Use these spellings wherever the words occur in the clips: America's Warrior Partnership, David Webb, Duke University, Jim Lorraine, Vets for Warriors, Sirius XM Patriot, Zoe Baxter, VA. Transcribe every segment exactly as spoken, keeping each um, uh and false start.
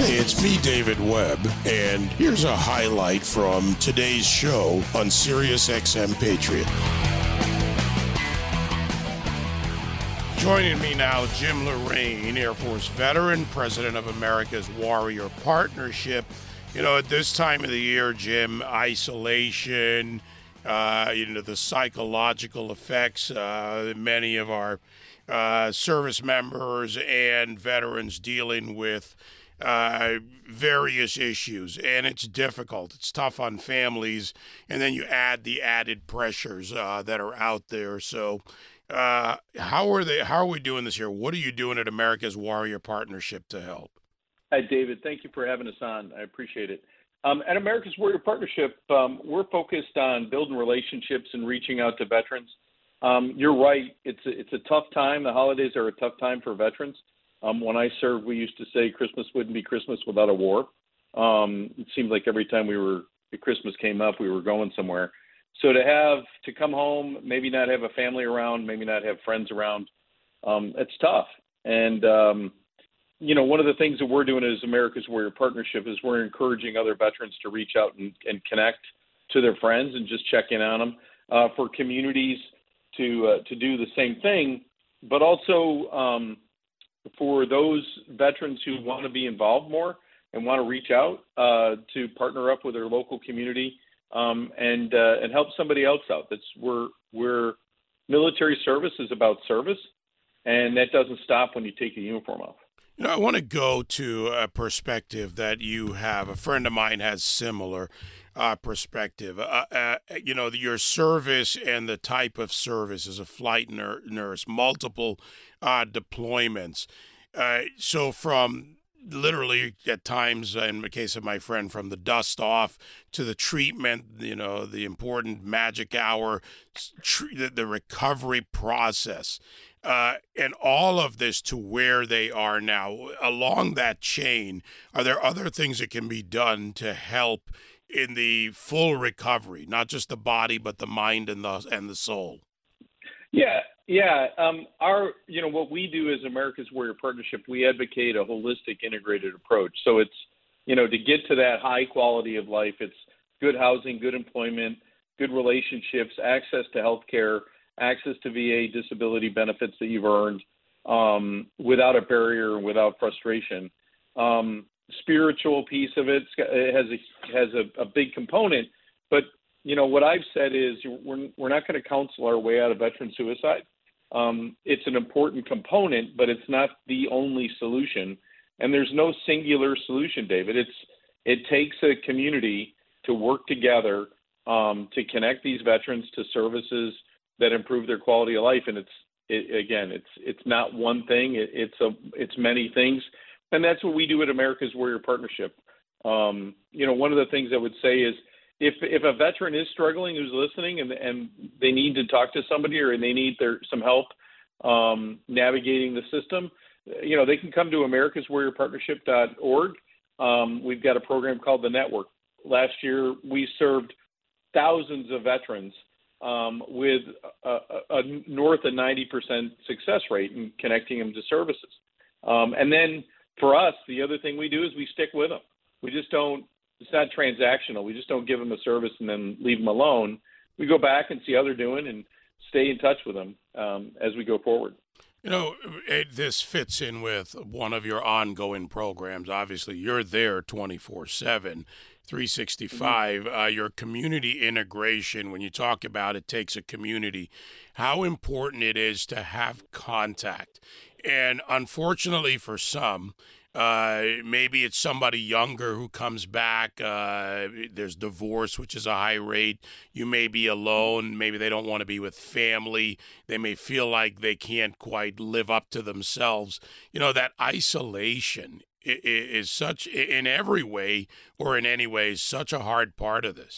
Hey, it's me, David Webb, and here's a highlight from today's show on Sirius X M Patriot. Joining me now, Jim Lorraine, Air Force veteran, president of America's Warrior Partnership. You know, at this time of the year, Jim, isolation, uh, you know, the psychological effects uh, that many of our uh, service members and veterans dealing with uh, various issues, and it's difficult. It's tough on families, and then you add the added pressures uh, that are out there. So, Uh, how are they? How are we doing this year? What are you doing at America's Warrior Partnership to help? Hi, David. Thank you for having us on. I appreciate it. Um, at America's Warrior Partnership, um, we're focused on building relationships and reaching out to veterans. Um, you're right. It's a, it's a tough time. The holidays are a tough time for veterans. Um, when I served, we used to say Christmas wouldn't be Christmas without a war. Um, it seemed like every time we were Christmas came up, we were going somewhere. So to have to come home, maybe not have a family around, maybe not have friends around, um, it's tough. And, um, you know, one of the things that we're doing as America's Warrior Partnership is we're encouraging other veterans to reach out and, and connect to their friends and just check in on them, uh, for communities to uh, to do the same thing, but also um, for those veterans who want to be involved more and want to reach out uh, to partner up with their local community. Um, and uh, and help somebody else out. That's we're we're military service is about service, and that doesn't stop when you take the uniform off. You know, I want to go to a perspective that you have. A friend of mine has similar uh, perspective. Uh, uh, you know, your service and the type of service as a flight ner- nurse, multiple uh, deployments. Uh, so from literally at times, in the case of my friend, from the dust off to the treatment, you know, the important magic hour, the recovery process, uh, and all of this to where they are now. Along that chain, are there other things that can be done to help in the full recovery, not just the body, but the mind and the and the soul? Yeah. Yeah, um, our you know what we do as America's Warrior Partnership, we advocate a holistic, integrated approach. So it's you know to get to that high quality of life, it's good housing, good employment, good relationships, access to health care, access to V A disability benefits that you've earned, um, without a barrier, without frustration. Um, spiritual piece of it has a has a, a big component, but you know what I've said is we're we're not going to counsel our way out of veteran suicide. Um, it's an important component, but it's not the only solution. And there's no singular solution, David. It's it takes a community to work together um, to connect these veterans to services that improve their quality of life. And it's it, again, it's it's not one thing. It, it's a it's many things, and that's what we do at America's Warrior Partnership. Um, you know, one of the things I would say is, If if a veteran is struggling who's listening and, and they need to talk to somebody or they need their, some help um, navigating the system, you know, they can come to americas warrior partnership dot org. Um, we've got a program called The Network. Last year, we served thousands of veterans um, with a, a north of ninety percent success rate in connecting them to services. Um, and then for us, the other thing we do is we stick with them. We just don't. It's not transactional. We just don't give them a service and then leave them alone. We go back and see how they're doing and stay in touch with them um, as we go forward. You know, it, this fits in with one of your ongoing programs. Obviously, you're there twenty-four seven, three sixty-five. Mm-hmm. Uh, your community integration, when you talk about it takes a community, how important it is to have contact. And unfortunately for some, Uh, maybe it's somebody younger who comes back. Uh, there's divorce, which is a high rate. You may be alone. Maybe they don't want to be with family. They may feel like they can't quite live up to themselves. You know, that isolation is, is such, in every way or in any way, such a hard part of this.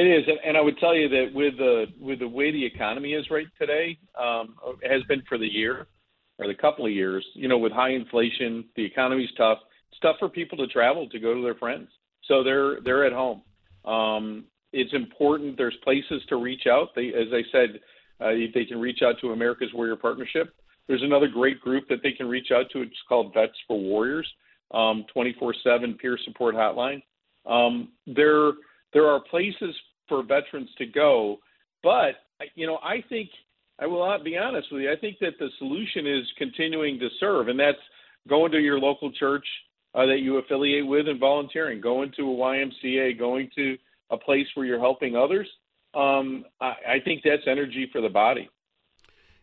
It is, and I would tell you that with the with the way the economy is right today, um, has been for the year. Or the couple of years, you know, with high inflation, the economy's tough. It's tough for people to travel to go to their friends, so they're they're at home. Um, it's important. There's places to reach out. They, as I said, uh, they can reach out to America's Warrior Partnership. There's another great group that they can reach out to. It's called Vets for Warriors. um, twenty-four seven peer support hotline. Um, there, there are places for veterans to go, but, you know, I think, I will be honest with you, I think that the solution is continuing to serve, and that's going to your local church uh, that you affiliate with and volunteering, going to a Y M C A, going to a place where you're helping others. Um, I, I think that's energy for the body.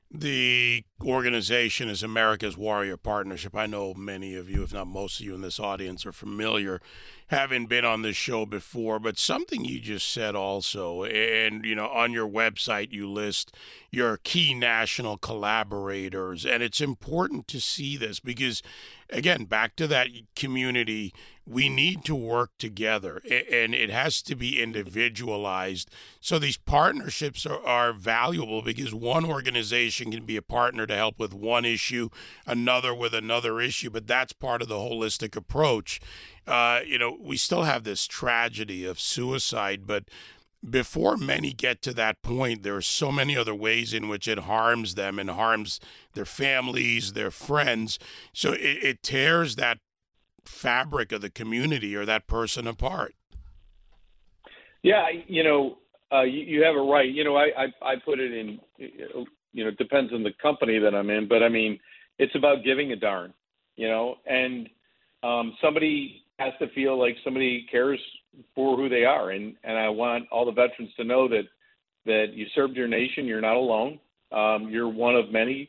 The organization is America's Warrior Partnership. I know many of you, if not most of you in this audience, are familiar, having been on this show before, but something you just said also, and, you know, on your website you list your key national collaborators, and it's important to see this because, again, back to that community, we need to work together, and it has to be individualized. So these partnerships are, are valuable because one organization can be a partner to help with one issue, another with another issue, but that's part of the holistic approach. Uh, you know, we still have this tragedy of suicide, but before many get to that point, there are so many other ways in which it harms them and harms their families, their friends. So it, it tears that fabric of the community or that person apart. Yeah, you know, uh, you, you have it right. You know, I, I, I put it in, you know, it depends on the company that I'm in, but I mean, it's about giving a darn, you know, and um, somebody has to feel like somebody cares for who they are. And, and I want all the veterans to know that, that you served your nation. You're not alone. Um, you're one of many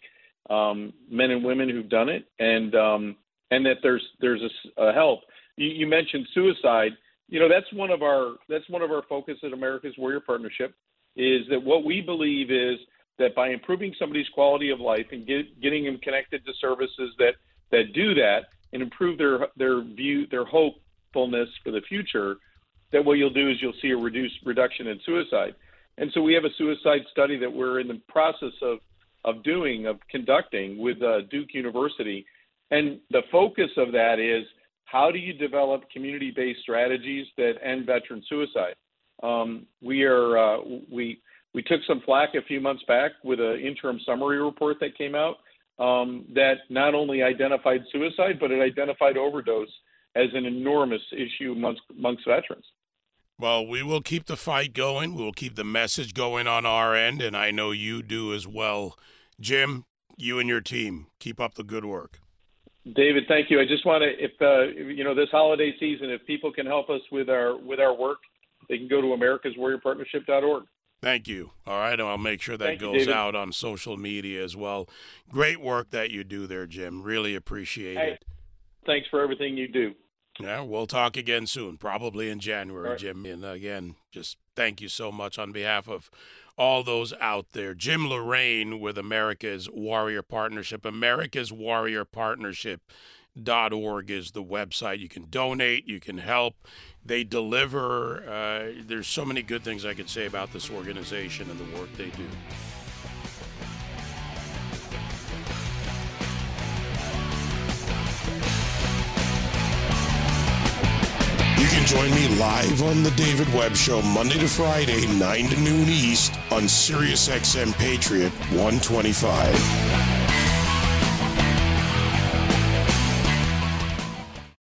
um, men and women who've done it. And, um, and that there's there's a, a help. You, you mentioned suicide. You know, that's one of our that's one of our focus at America's Warrior Partnership, is that what we believe is that by improving somebody's quality of life and get, getting them connected to services that, that do that and improve their their view their hopefulness for the future, that what you'll do is you'll see a reduced reduction in suicide. And so we have a suicide study that we're in the process of of doing of conducting with uh, Duke University. And the focus of that is, how do you develop community-based strategies that end veteran suicide? Um, we are uh, we we took some flack a few months back with an interim summary report that came out um, that not only identified suicide, but it identified overdose as an enormous issue amongst, amongst veterans. Well, we will keep the fight going. We will keep the message going on our end, and I know you do as well. Jim, you and your team, keep up the good work. David, thank you. I just want to, if uh, you know, this holiday season, if people can help us with our with our work, they can go to americas warrior partnership dot org. Thank you. All right, I'll make sure that thank goes you, out on social media as well. Great work that you do there, Jim. Really appreciate hey, it. Thanks for everything you do. Yeah, we'll talk again soon, probably in January, right, Jim. And again, just thank you so much on behalf of all those out there. Jim Lorraine with America's Warrior Partnership. America's Warrior Partnership dot org is the website. You can donate. You can help. They deliver. Uh, there's so many good things I could say about this organization and the work they do. Join me live on the David Webb Show, Monday to Friday, nine to noon East on Sirius X M Patriot one twenty-five.